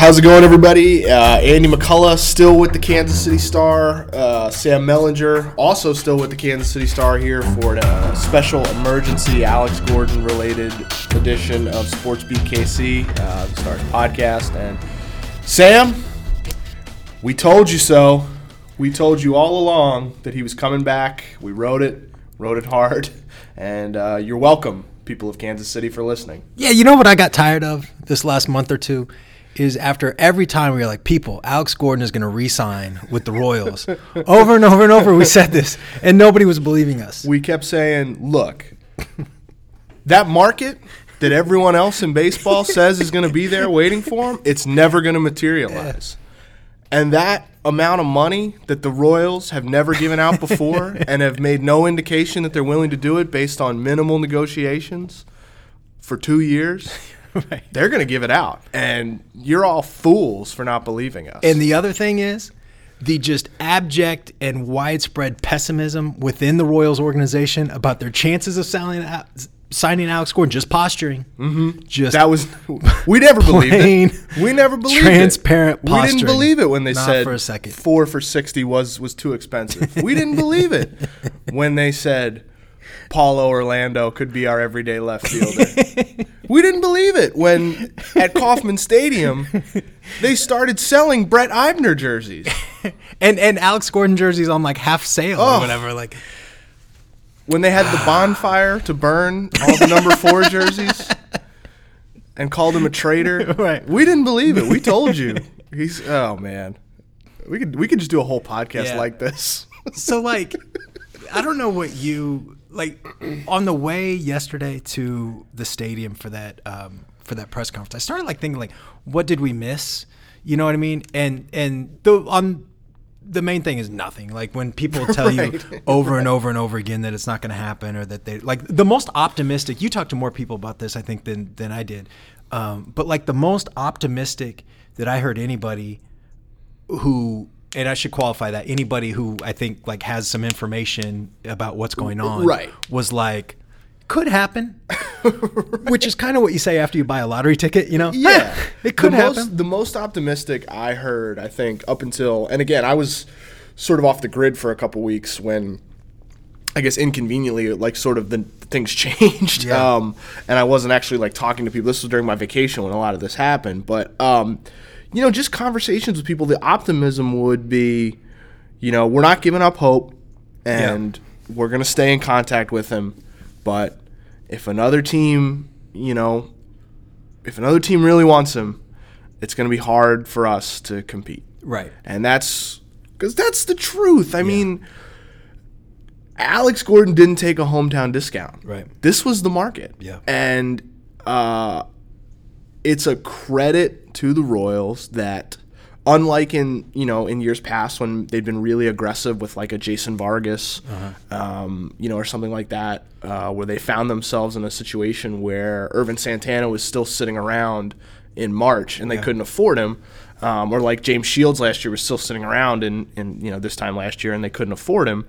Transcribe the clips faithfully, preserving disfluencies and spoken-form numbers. How's it going, everybody? Uh, Andy McCullough still with the Kansas City Star. Uh, Sam Mellinger also still with the Kansas City Star here for a special emergency Alex Gordon related edition of Sports Beat K C, uh, the Star's podcast. And Sam, we told you so. We told you all along that he was coming back. We wrote it, wrote it hard, and uh, you're welcome, people of Kansas City, for listening. Yeah, you know what I got tired of this last month or two? Is after every time we were like, people, Alex Gordon is going to re-sign with the Royals. Over and over and over we said this, and nobody was believing us. We kept saying, look, that market that everyone else in baseball says is going to be there waiting for him, it's never going to materialize. Yeah. And that amount of money that the Royals have never given out before and have made no indication that they're willing to do it based on minimal negotiations for two years – right. They're going to give it out, and you're all fools for not believing us. And the other thing is the just abject and widespread pessimism within the Royals organization about their chances of signing, signing Alex Gordon, just posturing. Mm-hmm. Just that was we never believed it. We never believed transparent it. Transparent posturing. We didn't believe it when they not said for a second. four for sixty was, was too expensive. We didn't believe it when they said Paulo Orlando could be our everyday left fielder. We didn't believe it when at Kauffman Stadium they started selling Brett Eibner jerseys. and and Alex Gordon jerseys on like half sale oh. or whatever. Like when they had the bonfire to burn all the number four jerseys and called him a traitor. Right. We didn't believe it. We told you. He's oh man. We could we could just do a whole podcast yeah. like this. So like I don't know what you like on the way yesterday to the stadium for that um, for that press conference. I started like thinking like, what did we miss? You know what I mean? And and the on the main thing is nothing. Like when people tell right. you over right. and over and over again that it's not going to happen or that they like the most optimistic. You talked to more people about this, I think, than than I did. Um, but like the most optimistic that I heard anybody who. And I should qualify that anybody who I think like has some information about what's going on right. was like, could happen, right. which is kind of what you say after you buy a lottery ticket, you know? Yeah, it could the happen. Most, the most optimistic I heard, I think, up until and again, I was sort of off the grid for a couple weeks when I guess inconveniently, like sort of the things changed, yeah. um, and I wasn't actually like talking to people. This was during my vacation when a lot of this happened, but. Um, You know, just conversations with people, the optimism would be, you know, we're not giving up hope and yeah. we're going to stay in contact with him. But if another team, you know, if another team really wants him, it's going to be hard for us to compete. Right. And that's because that's the truth. I yeah. mean, Alex Gordon didn't take a hometown discount. Right. This was the market. Yeah. And uh, it's a credit to the Royals that unlike in you know in years past when they've been really aggressive with like a Jason Vargas uh-huh. um, you know or something like that uh, where they found themselves in a situation where Ervin Santana was still sitting around in March and they yeah. couldn't afford him um, or like James Shields last year was still sitting around in, in you know this time last year and they couldn't afford him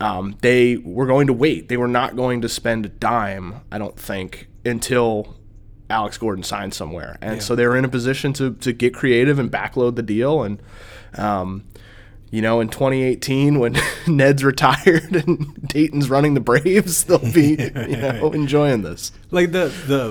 um, they were going to wait they were not going to spend a dime I don't think until Alex Gordon signed somewhere. And yeah. so they were in a position to to get creative and backload the deal. And, um, you know, in twenty eighteen, when Ned's retired and Dayton's running the Braves, they'll be, yeah, you know, right. enjoying this. Like the, the,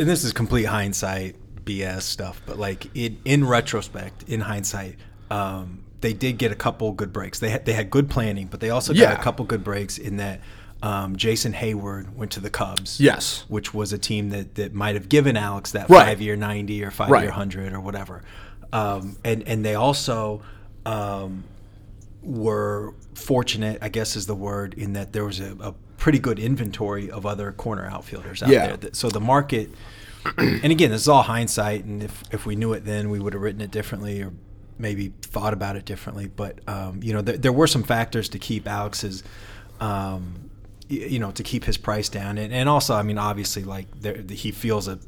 and this is complete hindsight B S stuff, but like it, in retrospect, in hindsight, um, they did get a couple good breaks. They had, they had good planning, but they also got yeah. a couple good breaks in that. Um, Jason Hayward went to the Cubs, yes, which was a team that, that might have given Alex that right. five-year ninety or five-year right. one hundred or whatever. Um, and, and they also um, were fortunate, I guess is the word, in that there was a, a pretty good inventory of other corner outfielders out yeah. there. So the market – and again, this is all hindsight, and if, if we knew it then, we would have written it differently or maybe thought about it differently. But, um, you know, th- there were some factors to keep Alex's um, – you know, to keep his price down. And, and also, I mean, obviously, like, there, he feels a,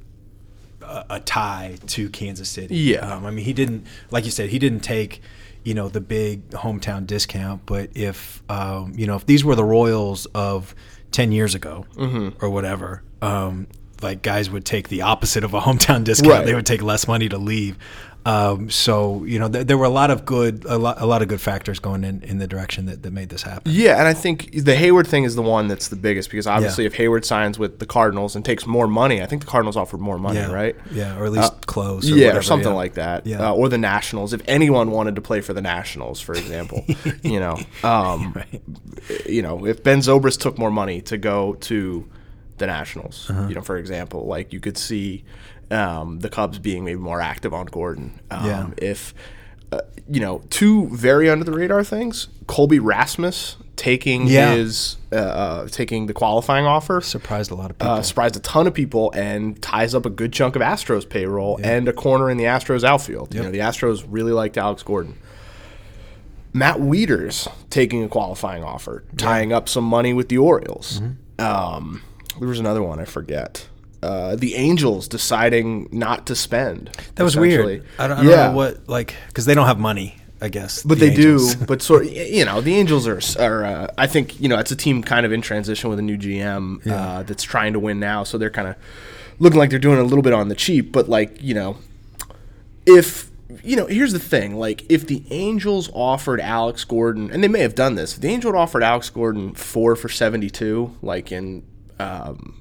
a a tie to Kansas City. Yeah. Um, I mean, he didn't, like you said, he didn't take, you know, the big hometown discount. But if, um, you know, if these were the Royals of ten years ago mm-hmm. or whatever, um, like guys would take the opposite of a hometown discount. Right. They would take less money to leave. Um, so, you know, th- there were a lot of good, a lot, a lot of good factors going in, in the direction that, that made this happen. Yeah. And I think the Hayward thing is the one that's the biggest, because obviously yeah. if Hayward signs with the Cardinals and takes more money, I think the Cardinals offered more money, yeah. right? Yeah. Or at least uh, close. Or yeah. Whatever, or something yeah. like that. Yeah. Uh, or the Nationals. If anyone wanted to play for the Nationals, for example, you know, um, right. you know, if Ben Zobrist took more money to go to the Nationals, uh-huh. you know, for example, like you could see, Um, the Cubs being maybe more active on Gordon. Um, yeah. If, uh, you know, two very under-the-radar things, Colby Rasmus taking yeah. his uh, uh, taking the qualifying offer. Surprised a lot of people. Uh, surprised a ton of people and ties up a good chunk of Astros payroll yeah. and a corner in the Astros outfield. Yep. You know, the Astros really liked Alex Gordon. Matt Wieters taking a qualifying offer, tying yeah. up some money with the Orioles. Mm-hmm. Um, there was another one I forget. Uh, the Angels deciding not to spend. That was weird. I don't, I don't yeah. know what, like, because they don't have money, I guess. But the they Angels. do. But sort of, you know, the Angels are, are uh, I think, you know, it's a team kind of in transition with a new G M yeah. uh, that's trying to win now. So they're kind of looking like they're doing a little bit on the cheap. But, like, you know, if, you know, here's the thing. Like, if the Angels offered Alex Gordon, and they may have done this, if the Angels offered Alex Gordon four for seventy-two, like in, um,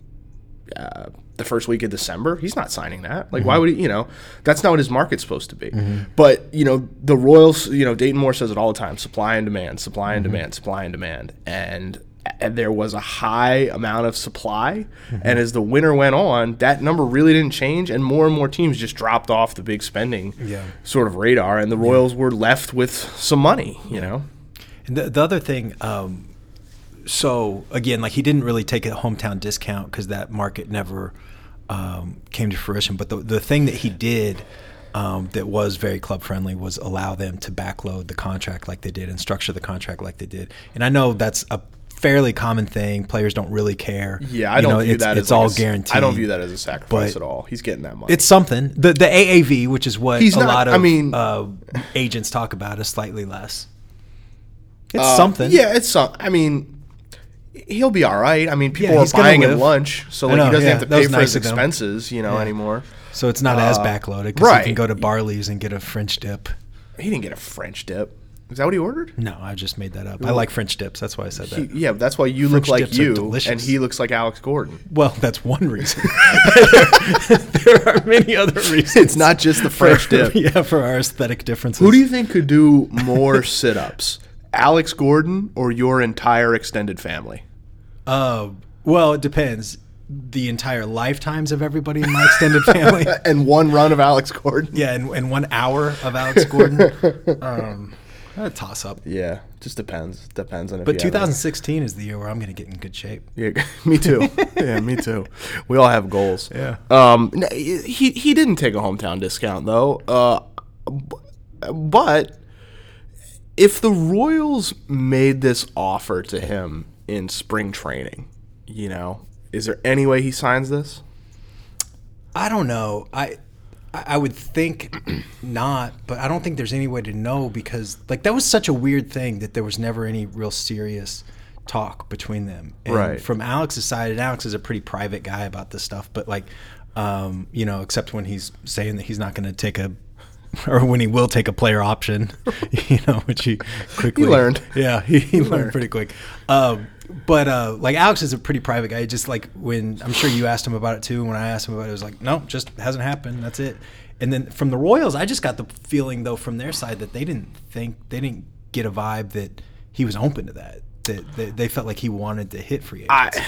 uh, the first week of December, he's not signing that. Like, mm-hmm. why would he, you know, that's not what his market's supposed to be. Mm-hmm. But, you know, the Royals, you know, Dayton Moore says it all the time, supply and demand, supply and mm-hmm. demand, supply and demand. And, and there was a high amount of supply. Mm-hmm. And as the winter went on, that number really didn't change. And more and more teams just dropped off the big spending yeah. sort of radar. And the Royals yeah. were left with some money, you yeah. know. And the, the other thing, um, so, again, like he didn't really take a hometown discount because that market never um, came to fruition. But the the thing that he did um, that was very club-friendly was allow them to backload the contract like they did and structure the contract like they did. And I know that's a fairly common thing. Players don't really care. Yeah, I you don't know, view it's, that it's as all like a, guaranteed. I don't view that as a sacrifice at all. He's getting that money. It's something. The the A A V, which is what He's a not, lot of I mean, uh, agents talk about, is slightly less. It's uh, something. Yeah, it's something. I mean... He'll be all right. I mean, people yeah, are buying him lunch, so like know, he doesn't yeah, have to pay for nice his expenses, you know, yeah. anymore. So it's not uh, as backloaded because right. he can go to Barley's and get a French dip. He didn't get a French dip. Is that what he ordered? No, I just made that up. Ooh. I like French dips. That's why I said that. He, yeah, that's why you French look like you, and he looks like Alex Gordon. Well, that's one reason. there, there are many other reasons. It's not just the French for, dip. Yeah, for our aesthetic differences. Who do you think could do more sit-ups? Alex Gordon or your entire extended family? Uh, well, it depends. The entire lifetimes of everybody in my extended family. And one run of Alex Gordon? Yeah, and, and one hour of Alex Gordon. um, a toss-up. Yeah, just depends. Depends on. But two thousand sixteen is the year where I'm going to get in good shape. Yeah, me too. yeah, me too. We all have goals. Yeah. Um, he, he didn't take a hometown discount, though. Uh, but... If the Royals made this offer to him in spring training, you know, is there any way he signs this? I don't know. I I would think not, but I don't think there's any way to know because, like, that was such a weird thing that there was never any real serious talk between them. And right. From Alex's side, and Alex is a pretty private guy about this stuff, but, like, um, you know, except when he's saying that he's not going to take a – or when he will take a player option, you know, which he quickly... He learned. Yeah, he, he learned, learned pretty quick. Um, but, uh, like, Alex is a pretty private guy. Just, like, when... I'm sure you asked him about it, too. When I asked him about it, it was like, no, just hasn't happened. That's it. And then from the Royals, I just got the feeling, though, from their side that they didn't think... They didn't get a vibe that he was open to that. That they, they felt like he wanted to hit free agency. I,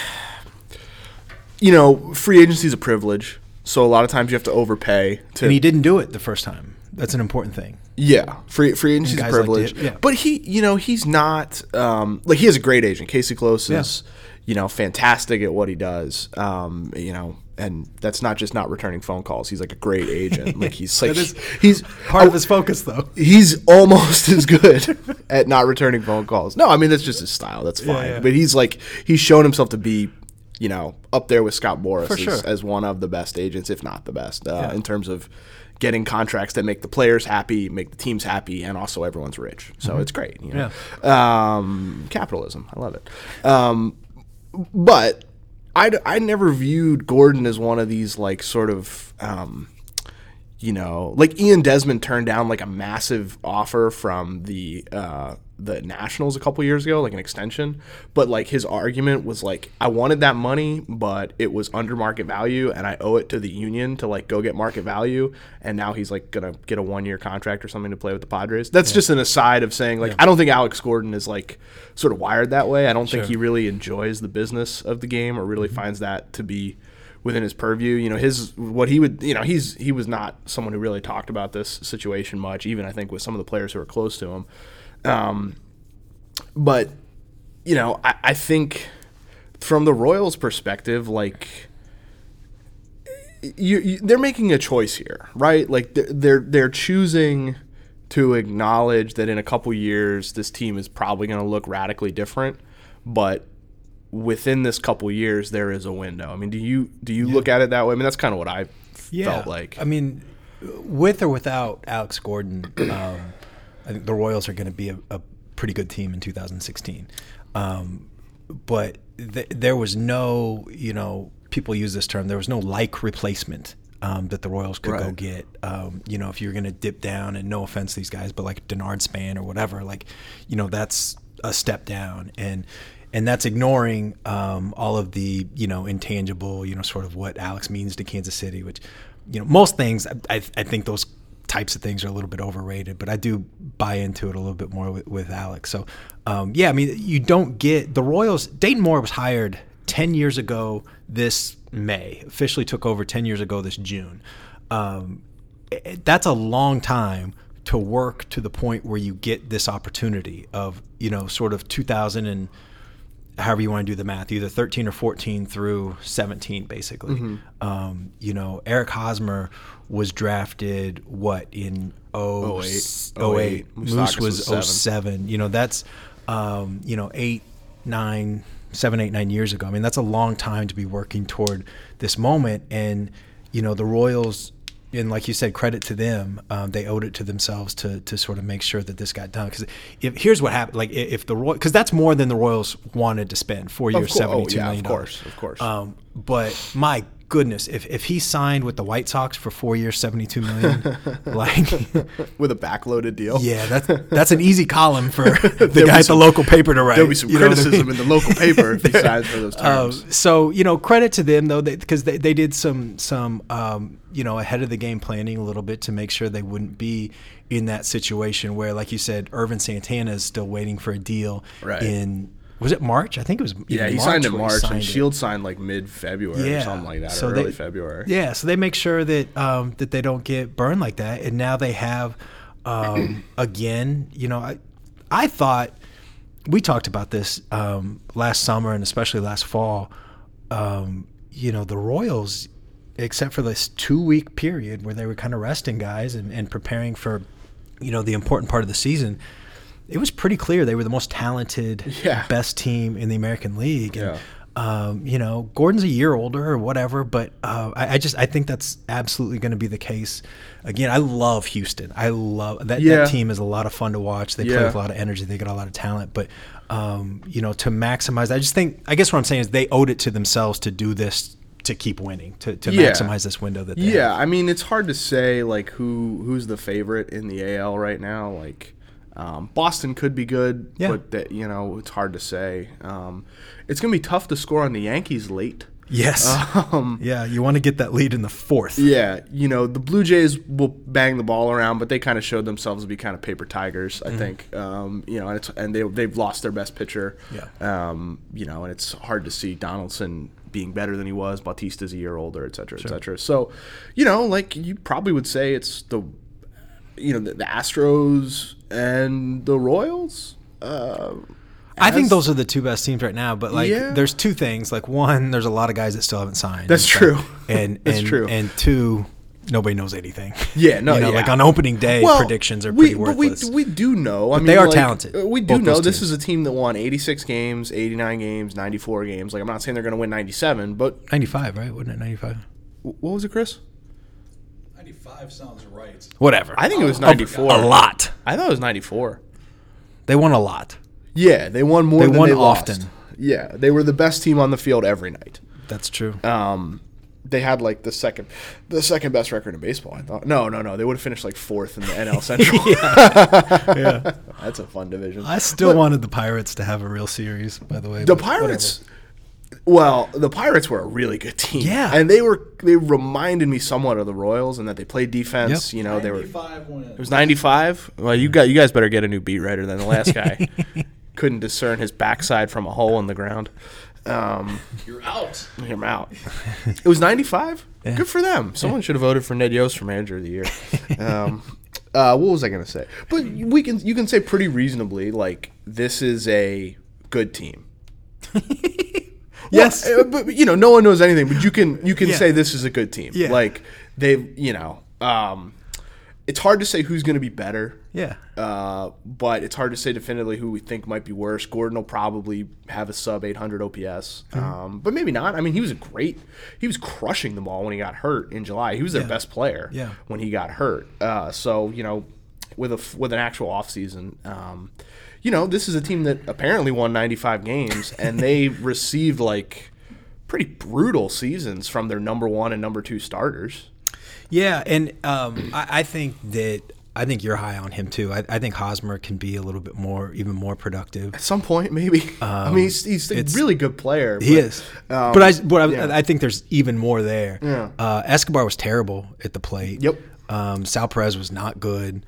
you know, free agency is a privilege. So a lot of times you have to overpay. To, and he didn't do it the first time. That's an important thing. Yeah, free free agency is a privilege. Like yeah. But he, you know, he's not um, like he is a great agent. Casey Close is, yeah. you know, fantastic at what he does. Um, you know, and that's not just not returning phone calls. He's like a great agent. Like he's like he's part oh, of his focus though. He's almost as good at not returning phone calls. No, I mean that's just his style. That's fine. Yeah, yeah. But he's like he's shown himself to be, you know, up there with Scott Boras as, sure. as one of the best agents, if not the best, uh, yeah. in terms of getting contracts that make the players happy, make the teams happy, and also everyone's rich. So mm-hmm. it's great. You know? yeah. um, capitalism. I love it. Um, but I'd, I never viewed Gordon as one of these, like, sort of, um, you know, like Ian Desmond turned down, like, a massive offer from the uh, the Nationals a couple years ago, like an extension. But, like, his argument was, like, I wanted that money, but it was under market value, and I owe it to the union to, like, go get market value. And now he's, like, going to get a one-year contract or something to play with the Padres. That's yeah. just an aside of saying, like, yeah. I don't think Alex Gordon is, like, sort of wired that way. I don't sure. think he really enjoys the business of the game or really mm-hmm. finds that to be within his purview. You know, his what he would, you know, he's he was not someone who really talked about this situation much, even I think with some of the players who were close to him. Um, but, you know, I, I think from the Royals' perspective, like, you, you, they're making a choice here, right? Like, they're, they're they're choosing to acknowledge that in a couple years this team is probably going to look radically different, but within this couple years there is a window. I mean, do you do you yeah. look at it that way? I mean, that's kind of what I yeah. felt like. I mean, with or without Alex Gordon, um, I think the Royals are going to be a, a pretty good team in two thousand sixteen. Um, but th- there was no, you know, people use this term, there was no like replacement um, that the Royals could right. go get. Um, you know, if you're going to dip down, and no offense to these guys, but like Denard Span or whatever, like, you know, that's a step down. And And that's ignoring um, all of the, you know, intangible, you know, sort of what Alex means to Kansas City, which, you know, most things, I, I think those types of things are a little bit overrated, but I do buy into it a little bit more with, with Alex. So, um, yeah, I mean, you don't get the Royals. Dayton Moore was hired ten years ago this May, officially took over ten years ago this June. Um, that's a long time to work to the point where you get this opportunity of, you know, sort of two thousand and however you want to do the math, either thirteen or fourteen through seventeen, basically. Mm-hmm. Um, you know, Eric Hosmer was drafted, what, in oh eight? Moose was oh seven. You know, that's, um, you know, eight, nine, seven, eight, nine years ago. I mean, that's a long time to be working toward this moment. And, you know, the Royals, and like you said, credit to them. Um, they owed it to themselves to to sort of make sure that this got done. Because if here's what happened, like if the Royals, because that's more than the Royals wanted to spend, four years, seventy-two oh, yeah, million dollars. Of course, of course. Um, but my goodness, if if he signed with the White Sox for four years, seventy-two million, like with a backloaded deal, yeah, that's that's an easy column for the guy at some, the local paper to write. There'll be some criticism I mean? in the local paper if he signs for those terms. Um, so you know, credit to them though, because they, they they did some some. Um, you know, ahead of the game planning a little bit to make sure they wouldn't be in that situation where, like you said, Ervin Santana is still waiting for a deal right. in, was it March? I think it was Yeah, he March signed in March, signed and Shields signed like mid-February yeah. or something like that, so or they, early February. Yeah, so they make sure that um, that they don't get burned like that, and now they have, um, again, you know, I, I thought, we talked about this um, last summer and especially last fall, um, you know, the Royals, except for this two-week period where they were kind of resting guys and, and preparing for, you know, the important part of the season, it was pretty clear they were the most talented, yeah. best team in the American League. And, yeah. um, you know, Gordon's a year older or whatever, but uh, I, I just I think that's absolutely going to be the case. Again, I love Houston. I love that, yeah. that team is a lot of fun to watch. They yeah. play with a lot of energy. They got a lot of talent. But, um, you know, to maximize, I just think, I guess what I'm saying is they owed it to themselves to do this, to keep winning, to, to yeah. maximize this window that they yeah, have. I mean, it's hard to say, like, who who's the favorite in the A L right now. Like, um, Boston could be good, yeah. but, that you know, it's hard to say. Um, it's going to be tough to score on the Yankees late. Yes. Um, yeah, you want to get that lead in the fourth. Yeah, you know, the Blue Jays will bang the ball around, but they kind of showed themselves to be kind of paper tigers, I mm-hmm. think. Um, you know, and, it's, and they, they've lost their best pitcher. Yeah. Um, you know, and it's hard to see Donaldson being better than he was. Bautista's a year older, et cetera, et sure. cetera. So, you know, like, you probably would say it's the, you know, the, the Astros and the Royals. Uh, I think those are the two best teams right now. But, like, yeah. there's two things. Like, one, there's a lot of guys that still haven't signed. That's true. Fact. And That's and, true. And two, nobody knows anything. Yeah, no, you know, yeah. like on opening day, well, predictions are pretty we, worthless. But we, we do know. But I mean, they are like, talented. We do know this teams. is a team that won eighty-six games, eighty-nine games, ninety-four games. Like, I'm not saying they're going to win ninety-seven, but ninety-five, right? Wasn't it ninety-five? What was it, Chris? ninety-five sounds right. Whatever. I think oh, it was ninety-four. A lot. I thought it was ninety-four. They won a lot. Yeah, they won more. They than won they often. Lost. Yeah, they were the best team on the field every night. That's true. Um, they had like the second, the second best record in baseball. I thought. No, no, no. They would have finished like fourth in the N L Central. yeah. yeah, that's a fun division. I still but, wanted the Pirates to have a real series. By the way, the Pirates. Whatever. Well, the Pirates were a really good team. Yeah. And they were they reminded me somewhat of the Royals in that they played defense. Yep. You know, they were wins. It was ninety-five. Well, you got you guys better get a new beat writer than the last guy. Couldn't discern his backside from a hole in the ground. Um, You're out. I'm out. It was ninety-five? Yeah. Good for them. Someone yeah. should have voted for Ned Yost for manager of the year. Um, uh, what was I going to say? But we can you can say pretty reasonably, like, this is a good team. Yes, well, but you know, no one knows anything. But you can you can yeah. say this is a good team. Yeah. Like they, you know, um, it's hard to say who's going to be better. Yeah. Uh, but it's hard to say definitively who we think might be worse. Gordon will probably have a sub eight hundred O P S, mm-hmm. um, but maybe not. I mean, he was a great. He was crushing them all when he got hurt in July. He was their yeah. best player. Yeah. When he got hurt, uh, so you know, with a with an actual offseason. Um, You know, this is a team that apparently won ninety-five games, and they received, like, pretty brutal seasons from their number one and number two starters. Yeah, and um, I, I think that I think you're high on him, too. I, I think Hosmer can be a little bit more, even more productive. At some point, maybe. Um, I mean, he's, he's a really good player. But, he is. Um, but I, but yeah. I, I think there's even more there. Yeah. Uh, Escobar was terrible at the plate. Yep. Um, Sal Perez was not good.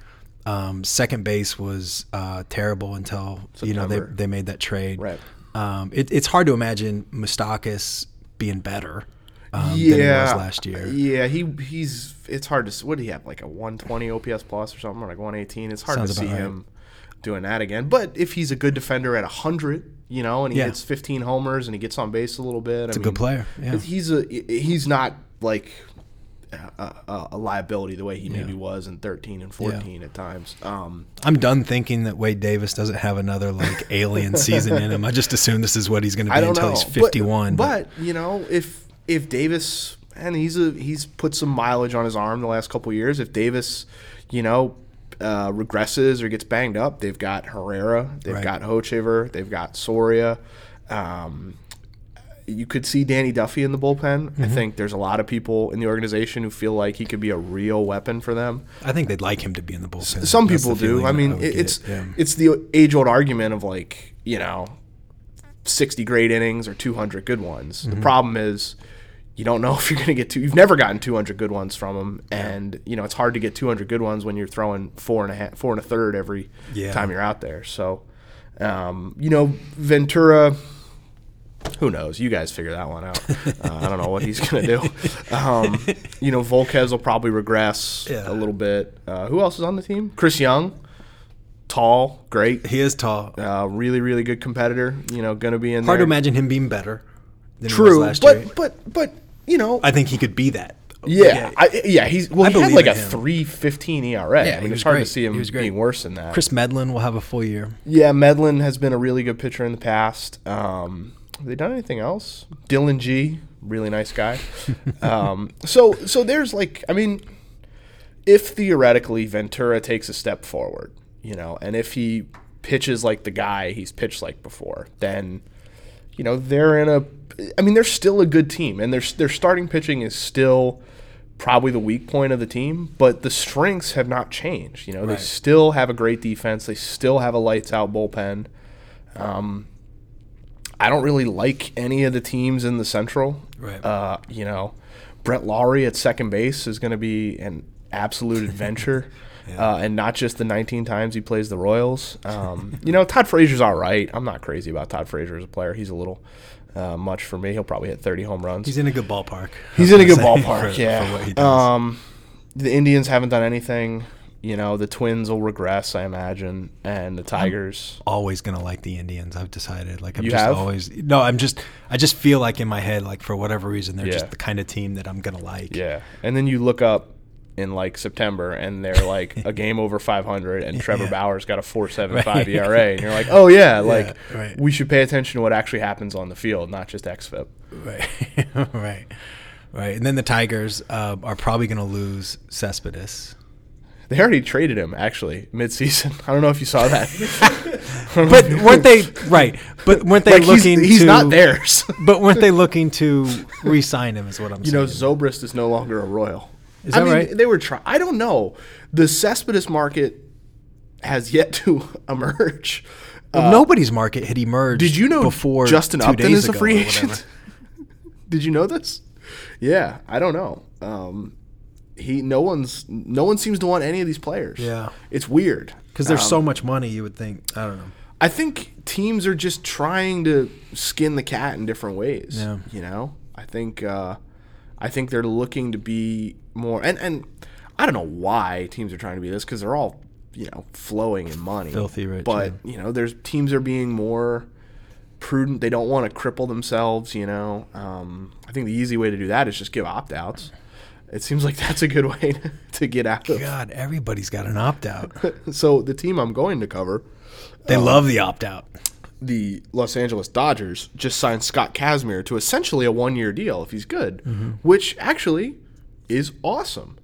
Um, second base was uh, terrible until September. You know they they made that trade. Right. Um, it, it's hard to imagine Moustakas being better um, yeah. than he was last year. Yeah, he he's it's hard to. What did he have, like a one twenty O P S plus or something, or like one eighteen? It's hard Sounds to see right. him doing that again. But if he's a good defender at one hundred, you know, and he yeah. hits fifteen homers and he gets on base a little bit, it's I a mean, good player. Yeah. He's a he's not like. A, a, a liability the way he maybe yeah. was in thirteen and fourteen yeah. at times. Um, I'm done thinking that Wade Davis doesn't have another like alien season in him. I just assume this is what he's going to be until know. he's fifty-one. But, but, but you know, if if Davis and he's a, he's put some mileage on his arm the last couple of years. If Davis, you know, uh, regresses or gets banged up, they've got Herrera, they've right. got Hochever, they've got Soria. Um, You could see Danny Duffy in the bullpen. Mm-hmm. I think there's a lot of people in the organization who feel like he could be a real weapon for them. I think they'd like him to be in the bullpen. S- some That's people do. I mean, I it's it. yeah. it's the age-old argument of like, you know, sixty great innings or two hundred good ones. Mm-hmm. The problem is you don't know if you're going to get two. You've never gotten two hundred good ones from him, and yeah. you know it's hard to get two hundred good ones when you're throwing four and a half, four and a third every yeah. time you're out there. So, um, you know, Ventura. Who knows? You guys figure that one out. Uh, I don't know what he's going to do. Um, you know, Volquez will probably regress yeah. a little bit. Uh, who else is on the team? Chris Young. Tall. Great. He is tall. Uh, really, really good competitor. You know, going to be in Hard there. Hard to imagine him being better than True, he was last but, year. True, but, but, you know. I think he could be that. Yeah, I, yeah, he's well. I he had like a three fifteen E R A. Yeah, I mean, it's hard great. to see him being worse than that. Chris Medlin will have a full year. Yeah, Medlin has been a really good pitcher in the past. Um, have they done anything else? Dylan G, really nice guy. um, so, so there's like, I mean, if theoretically Ventura takes a step forward, you know, and if he pitches like the guy he's pitched like before, then. You know, they're in a – I mean, they're still a good team, and their their starting pitching is still probably the weak point of the team, but the strengths have not changed. You know, right. they still have a great defense. They still have a lights-out bullpen. Um, I don't really like any of the teams in the Central. Right. Uh, you know, Brett Lawrie at second base is going to be an absolute adventure. Yeah. Uh, and not just the nineteen times he plays the Royals. Um, you know, Todd Frazier's all right. I'm not crazy about Todd Frazier as a player. He's a little uh, much for me. He'll probably hit thirty home runs. He's in a good ballpark. He's in a good ballpark, for, yeah. For what he does. Um, the Indians haven't done anything. You know, the Twins will regress, I imagine, and the Tigers. I'm always going to like the Indians, I've decided. Like I'm you just have? always – no, I'm just – I just feel like in my head, like for whatever reason, they're yeah. just the kind of team that I'm going to like. Yeah, and then you look up. In like September, and they're like a game over five hundred, and Trevor yeah. Bauer's got a four point seven five right. E R A, and you're like, oh yeah, like yeah, right. we should pay attention to what actually happens on the field, not just X F I P. Right, right, right. And then the Tigers uh, are probably going to lose Cespedes. They already traded him actually mid-season. I don't know if you saw that. But weren't they right? But weren't they like looking? He's, he's to, not theirs. But weren't they looking to re-sign him? Is what I'm you saying. You know, Zobrist is no longer a Royal. Is that I mean, right? They were trying. I don't know. The Cespedes market has yet to emerge. Well, uh, nobody's market had emerged. Did you know before Justin Upton is a free agent? Did you know this? Yeah, I don't know. Um, he no one's no one seems to want any of these players. Yeah, it's weird because there's um, so much money. You would think. I don't know. I think teams are just trying to skin the cat in different ways. Yeah. You know, I think uh, I think they're looking to be more, and and I don't know why teams are trying to be this because they're all, you know, flowing in money, filthy rich. But yeah. you know, there's teams are being more prudent. They don't want to cripple themselves. You know, um, I think the easy way to do that is just give opt outs. It seems like that's a good way to, to get out of. God, everybody's got an opt out. So the team I'm going to cover, they um, love the opt out. The Los Angeles Dodgers just signed Scott Kazmir to essentially a one year deal if he's good, mm-hmm. which actually is awesome.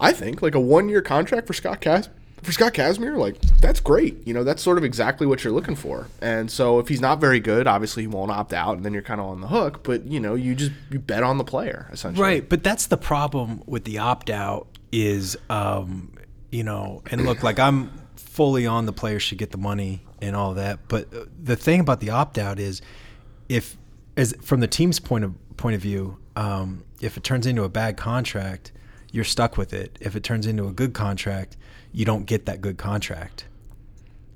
I think like a one year contract for Scott Kazmir. For Scott Kazmir, like, that's great. You know, that's sort of exactly what you're looking for. And so if he's not very good, obviously he won't opt out, and then you're kind of on the hook. But, you know, you just you bet on the player, essentially. Right, but that's the problem with the opt-out is, um, you know, and look, like, I'm fully on the player should get the money and all that. But the thing about the opt-out is if, as from the team's point of, point of view, um, if it turns into a bad contract, you're stuck with it. If it turns into a good contract, you don't get that good contract.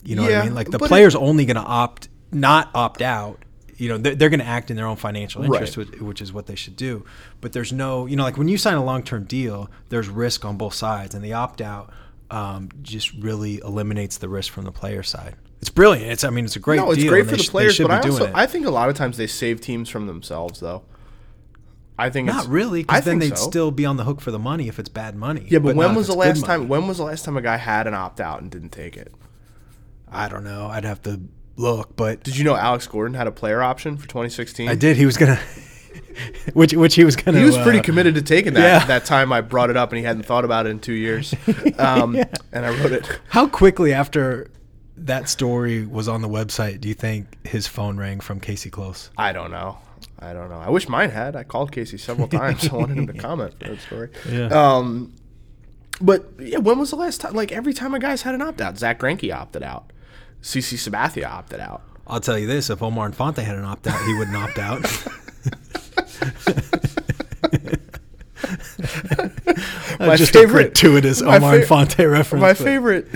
You know yeah, what I mean? Like the player's it, only going to opt, not opt out. You know, they're, they're going to act in their own financial interest, right. which, which is what they should do. But there's no, you know, like when you sign a long-term deal, there's risk on both sides. And the opt-out um, just really eliminates the risk from the player side. It's brilliant. It's I mean, it's a great deal. No, it's deal great for the sh- players, but I, also, I think a lot of times they save teams from themselves, though. I think not it's, really, because then they'd so. still be on the hook for the money if it's bad money. Yeah, but, but when was the last time? When was the last time a guy had an opt out and didn't take it? I don't know. I'd have to look. But did you know Alex Gordon had a player option for twenty sixteen? I did. He was gonna, which which he was gonna. He was pretty uh, committed to taking that. Yeah. That time I brought it up, and he hadn't thought about it in two years. Um, yeah. And I wrote it. How quickly after that story was on the website do you think his phone rang from Casey Close? I don't know. I don't know. I wish mine had. I called Casey several times. I wanted him to comment for that story. Yeah. Um, but, yeah, when was the last time? Like, every time a guy's had an opt-out. Zach Greinke opted out. CeCe Sabathia opted out. I'll tell you this. If Omar Infante had an opt-out, he wouldn't opt out. my Just favorite, a gratuitous Omar fa- Infante reference. My but. favorite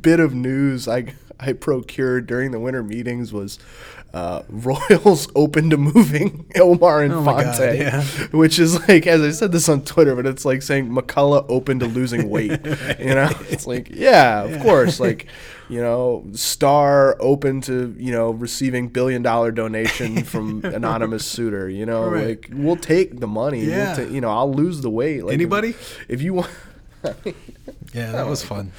bit of news I, I procured during the winter meetings was – Uh, Royals open to moving Omar Infante, oh my God, yeah. which is like, as I said this on Twitter, but it's like saying McCullough open to losing weight. Right. You know, it's like, yeah, yeah, of course. Like, you know, Star open to, you know, receiving billion dollar donation from anonymous suitor. You know, right. like we'll take the money. Yeah. We'll ta- you know, I'll lose the weight. Like, anybody, if, if you want. Yeah, that was fun.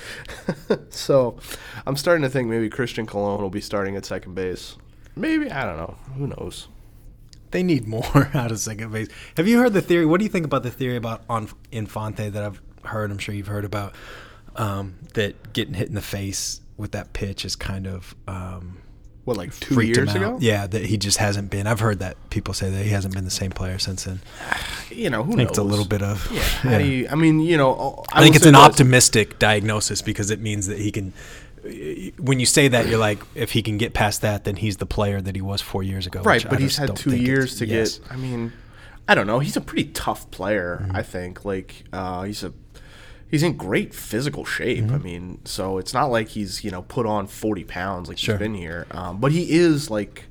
So, I'm starting to think maybe Christian Colon will be starting at second base. Maybe. I don't know. Who knows? They need more out of second base. Have you heard the theory? What do you think about the theory about on Infante that I've heard? I'm sure you've heard about um, that getting hit in the face with that pitch is kind of um, what, like two years ago? Yeah, that he just hasn't been. I've heard that people say that he hasn't been the same player since then. You know, who I think knows? It's a little bit of. Yeah. How yeah. do you, I mean, you know. I, I think it's an optimistic diagnosis because it means that he can. When you say that, you're like, if he can get past that, then he's the player that he was four years ago. Right, but he's had two years to yes. get. I mean, I don't know. He's a pretty tough player, mm-hmm. I think. Like, uh, he's a he's in great physical shape. Mm-hmm. I mean, so it's not like he's, you know, put on forty pounds like sure. he's been here. Um, but he is like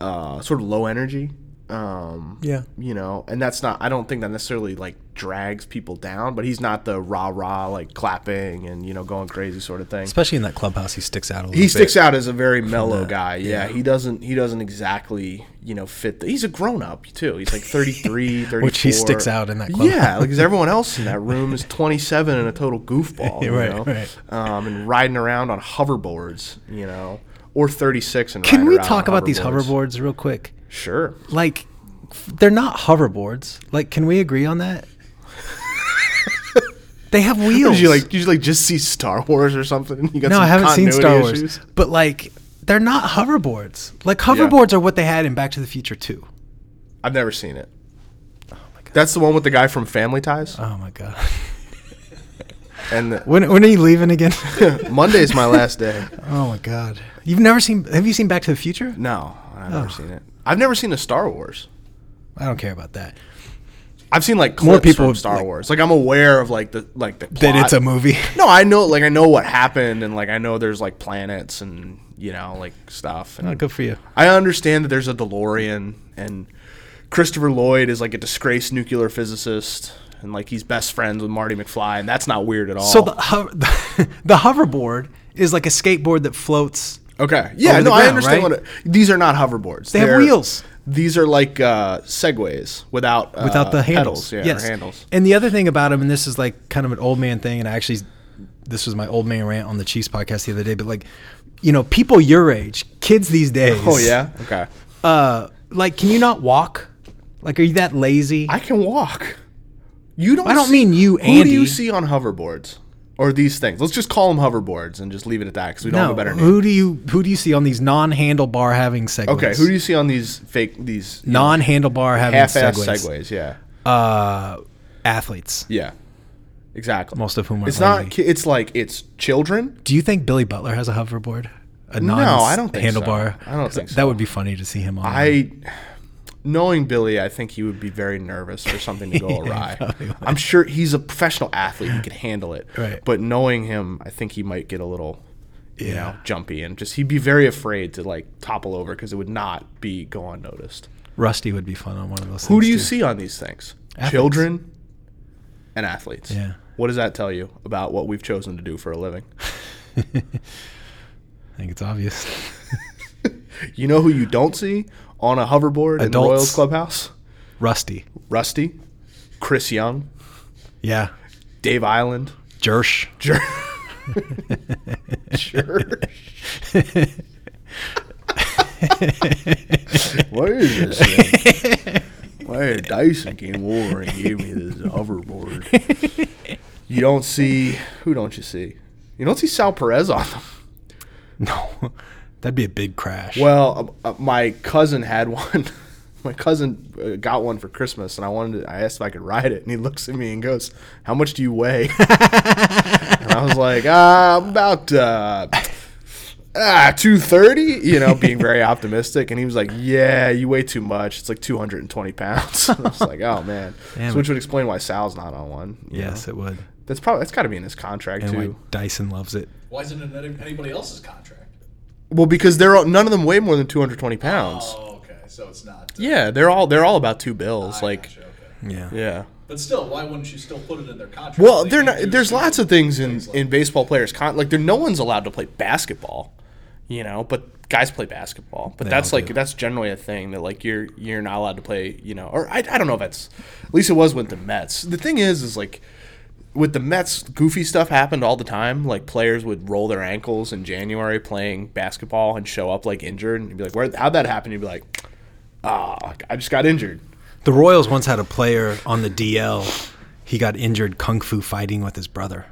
uh, sort of low energy. Um, yeah, you know, and that's not. I don't think that necessarily like drags people down, but he's not the rah rah like clapping and you know going crazy sort of thing. Especially in that clubhouse, he sticks out a little bit. He sticks out as a very mellow guy. Yeah, yeah, he doesn't. He doesn't exactly you know fit. The, he's a grown up too. He's like thirty-three, thirty-four. Which he sticks out in that clubhouse. Yeah, because like, everyone else in that room is twenty-seven and a total goofball. right, you know? right. Um, and riding around on hoverboards, you know, or thirty-six and. Can we talk about these hoverboards real quick? Sure. Like, they're not hoverboards. Like, can we agree on that? They have wheels. Did you like? Did you like just see Star Wars or something? You got no, some I haven't seen Star Wars. Issues? But like, they're not hoverboards. Like hoverboards yeah. are what they had in Back to the Future two. I've never seen it. Oh my god. That's the one with the guy from Family Ties. Oh my god. And the, when when are you leaving again? Monday's my last day. Oh my god. You've never seen? Have you seen Back to the Future? No, I've oh. never seen it. I've never seen a Star Wars. I don't care about that. I've seen like clips more people from Star like, Wars. Like I'm aware of like the like the plot. That it's a movie. No, I know like I know what happened and like I know there's like planets and you know like stuff. And oh, good for you. I understand that there's a DeLorean and Christopher Lloyd is like a disgraced nuclear physicist and like he's best friends with Marty McFly and that's not weird at all. So the ho- the hoverboard is like a skateboard that floats. Okay. Yeah. Over no, the ground, I understand. Right? What it, these are not hoverboards. They They're, have wheels. These are like uh, Segways without uh, without the handles. Pedals, yeah, yes. or handles. And the other thing about them, and this is like kind of an old man thing, and I actually, this was my old man rant on the Chiefs podcast the other day, but like, you know, people your age, kids these days. Oh, yeah? Okay. Uh, like, can you not walk? Like, are you that lazy? I can walk. You don't. I don't see, mean you, Andy. Who do you see on hoverboards? Or these things. Let's just call them hoverboards and just leave it at that because we don't no, have a better name. Who do you who do you see on these non-handlebar having Segways? Okay, who do you see on these fake these non-handlebar having half-ass Segways? Segways, yeah. Uh, athletes. Yeah, exactly. Most of whom are. It's lonely. not. It's like it's children. Do you think Billy Butler has a hoverboard? A non- no, I don't think handlebar. So. I don't think so. That would be funny to see him on. I. Knowing Billy, I think he would be very nervous for something to go awry. yeah, I'm sure he's a professional athlete. He could handle it. Right. But knowing him, I think he might get a little yeah. you know, jumpy. And just he'd be very afraid to like topple over because it would not be go unnoticed. Rusty would be fun on one of those things. Who do you too. see on these things? Athletes. Children and athletes. Yeah. What does that tell you about what we've chosen to do for a living? I think it's obvious. You know who you don't see? On a hoverboard Adults. in the Royals clubhouse? Rusty. Rusty. Chris Young. Yeah. Dave Island. Jersh. Jersh. Jersh. What is this thing? Why Dyson came over and gave me this hoverboard? You don't see... Who don't you see? You don't see Sal Perez on them. No. That'd be a big crash. Well, uh, uh, my cousin had one. My cousin uh, got one for Christmas, and I wanted. To, I asked if I could ride it, and he looks at me and goes, "How much do you weigh?" And I was like, uh, "About uh, ah, two thirty You know, being very optimistic. And he was like, "Yeah, you weigh too much. It's like two hundred twenty pounds And I was like, "Oh man," so, which would explain why Sal's not on one. Yes, know? it would. That's probably that's got to be in his contract and too. And why Dyson loves it. Why isn't it in anybody else's contract? Well, because they're all, none of them weigh more than two hundred twenty pounds Oh, okay, so it's not. Uh, yeah, they're all they're all about two bills. I like, gotcha, okay. yeah, yeah. But still, why wouldn't you still put it in their contract? Well, they they're not, there's lots of things in, like in baseball players' con- like, there no one's allowed to play basketball, you know. But guys play basketball. But they that's like that's generally a thing that like you're you're not allowed to play, you know. Or I I don't know if that's at least it was with the Mets. The thing is, is like. With the Mets, goofy stuff happened all the time. Like, players would roll their ankles in January playing basketball and show up, like, injured. And you'd be like, "Where? How'd that happen?" You'd be like, "Ah, oh, I just got injured." The Royals once had a player on the D L. He got injured kung fu fighting with his brother.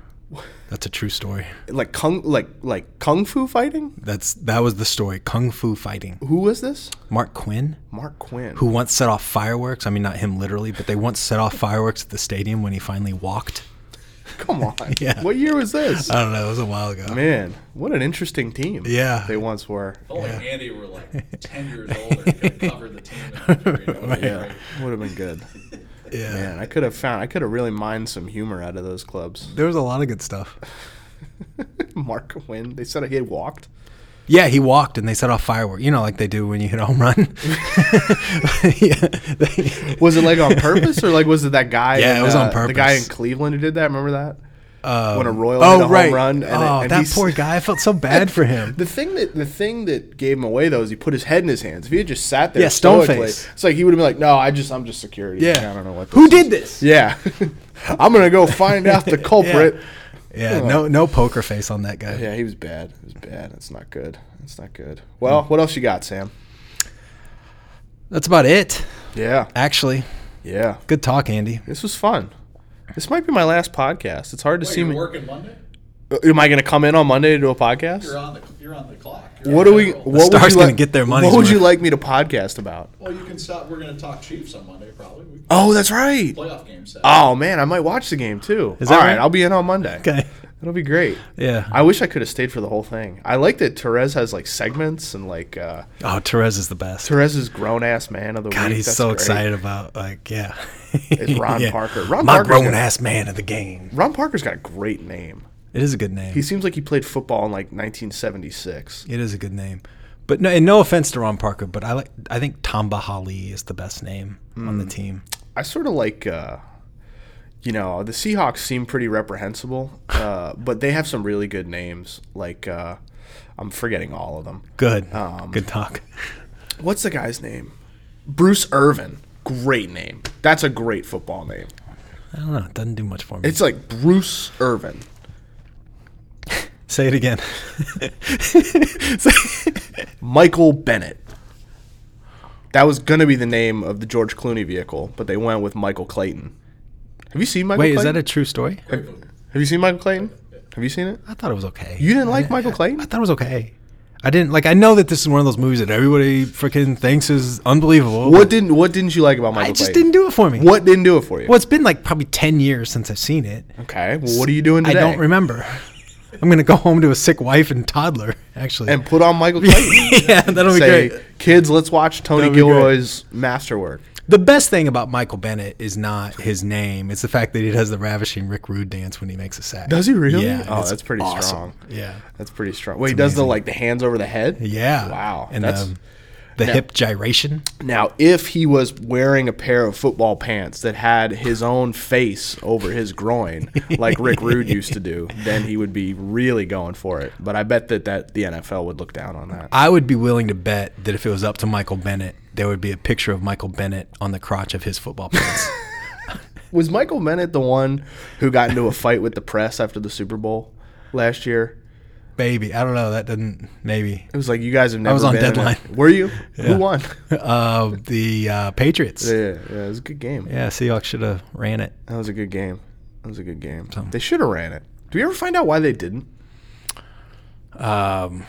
That's a true story. Like kung, like like kung fu fighting? That's that was the story. Kung fu fighting. Who was this? Mark Quinn. Mark Quinn. Who once set off fireworks. I mean, not him literally, but they once set off fireworks at the stadium when he finally walked. Come on. Yeah. What year was this? I don't know. It was a while ago. Man, what an interesting team. Yeah. They once were. If only yeah. Andy were like ten years older and could have covered the team. Right. Yeah. Would have been good. Yeah. Man, I could have found, I could have really mined some humor out of those clubs. There was a lot of good stuff. Mark Quinn. They said he had walked. Yeah, he walked and they set off fireworks. You know, like they do when you hit a home run. yeah, they, was it like on purpose or like was it that guy? Yeah, in, it was on uh, purpose. The guy in Cleveland who did that. Remember that? Um, when a Royal oh, hit a right. home run. And oh, it, and that poor guy. I felt so bad for him. The thing that the thing that gave him away though is he put his head in his hands. If he had just sat there, yeah, stone face. It's like he would have been like, "No, I just I'm just security. Yeah, I don't know what. This who did is. this? Yeah, I'm gonna go find out the culprit." yeah. Yeah, no no poker face on that guy. Yeah, he was bad. He was bad. That's not good. That's not good. Well, what else you got, Sam? That's about it. Yeah. Actually. Yeah. Good talk, Andy. This was fun. This might be my last podcast. It's hard to Wait, see you're me. You're working Monday? Am I going to come in on Monday to do a podcast? You're on the, you're on the clock. You're what do we? What the Star's going like, to get their money. What would worth. you like me to podcast about? Well, you can stop. We're going to talk Chiefs on Monday, probably. We can oh, that's right. Playoff game set. Oh man, I might watch the game too. Is that All right? right? I'll be in on Monday. Okay, it'll be great. Yeah. I wish I could have stayed for the whole thing. I like that Therese has like segments and like. Uh, oh, Therese is the best. Therese is grown ass man of the God, week. God, he's that's so great. excited about like yeah. It's Ron yeah. Parker. Ron My grown ass man of the game. Ron Parker's got a great name. It is a good name. He seems like he played football in like nineteen seventy-six. It is a good name, but no, and no offense to Ron Parker, but I like. I think Tamba Hali is the best name mm. on the team. I sort of like, uh, you know, the Seahawks seem pretty reprehensible, uh, but they have some really good names. Like uh, I'm forgetting all of them. Good, um, good talk. What's the guy's name? Bruce Irvin. Great name. That's a great football name. I don't know. It doesn't do much for me. It's like Bruce Irvin. Say it again. Michael Bennett. That was going to be the name of the George Clooney vehicle, but they went with Michael Clayton. Have you seen Michael Wait, Clayton? Wait, is that a true story? Have, have you seen Michael Clayton? Have you seen it? I thought it was okay. You didn't I like didn't, Michael Clayton? I, I thought it was okay. I didn't like. I know that this is one of those movies that everybody freaking thinks is unbelievable. What didn't What didn't you like about Michael? I just Clayton? didn't do it for me. What didn't do it for you? Well, it's been like probably ten years since I've seen it. Okay. Well, what are you doing today? I don't remember. I'm going to go home to a sick wife and toddler, actually. And put on Michael Clayton. yeah, that'll be Say, great. Kids, let's watch Tony Gilroy's great. masterwork. The best thing about Michael Bennett is not his name. It's the fact that he does the ravishing Rick Rude dance when he makes a sack. Does he really? Yeah. Oh, that's pretty awesome. strong. Yeah. That's pretty strong. Wait, he does the like the hands over the head? Yeah. Wow. And that's... Um, The now, hip gyration. Now, if he was wearing a pair of football pants that had his own face over his groin, like Rick Rude used to do, then he would be really going for it. But I bet that, that the N F L would look down on that. I would be willing to bet that if it was up to Michael Bennett, there would be a picture of Michael Bennett on the crotch of his football pants. Was Michael Bennett the one who got into a fight with the press after the Super Bowl last year? Maybe. I don't know. That doesn't – maybe. It was like you guys have never been – I was on Deadline. A, were you? Yeah. Who won? Uh, the uh, Patriots. Yeah, yeah, it was a good game. Yeah, Seahawks should have ran it. That was a good game. That was a good game. Something. They should have ran it. Do we ever find out why they didn't? Um,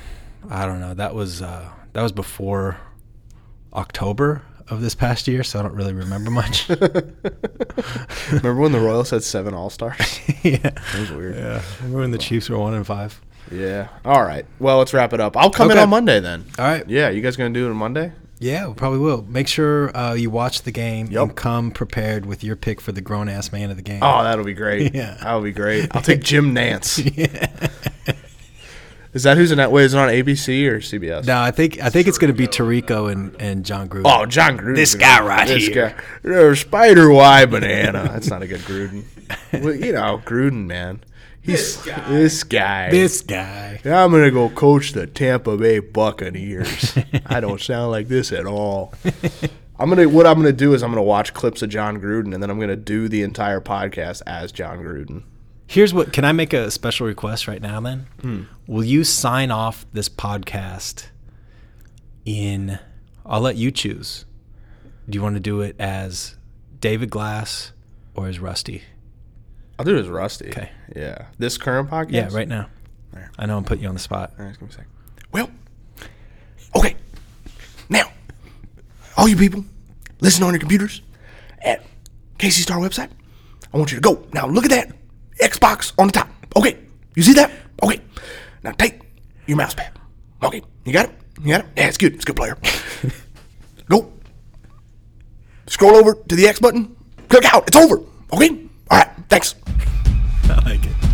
I don't know. That was uh, that was before October of this past year, so I don't really remember much. Remember when the Royals had seven All-Stars? Yeah. That was weird. Yeah. Remember when the Chiefs were one and five? Yeah. All right. Well, let's wrap it up. I'll come okay. in on Monday then. All right. Yeah. You guys going to do it on Monday? Yeah, we probably will. Make sure uh, you watch the game yep. and come prepared with your pick for the grown-ass man of the game. Oh, that'll be great. Yeah. That'll be great. I'll take Jim Nantz. yeah. Is that who's in that way? Is it on A B C or C B S? No, I think I think it's going to be Tirico and, and Jon Gruden. Oh, Jon Gruden. This guy right this here. Guy. Spider Y banana. That's not a good Gruden. Well, you know, Gruden, man. He's, this guy. This guy. This guy. I'm going to go coach the Tampa Bay Buccaneers. I don't sound like this at all. I'm gonna. What I'm going to do is I'm going to watch clips of Jon Gruden, and then I'm going to do the entire podcast as Jon Gruden. Here's what – can I make a special request right now then? Hmm. Will you sign off this podcast in – I'll let you choose. Do you want to do it as David Glass or as Rusty? I'll do it as Rusty. Okay. Yeah. This current podcast? Yeah, right now. There. I know I'm putting you on the spot. All right, it's going to be sick. Well, okay. Now, all you people, listen on your computers at K C Star website. I want you to go. Now, look at that Xbox on the top. Okay. You see that? Okay. Now, take your mouse pad. Okay. You got it? You got it? Yeah, it's good. It's a good player. Go. Scroll over to the X button. Click out. It's over. Okay. All right. Thanks. I like it.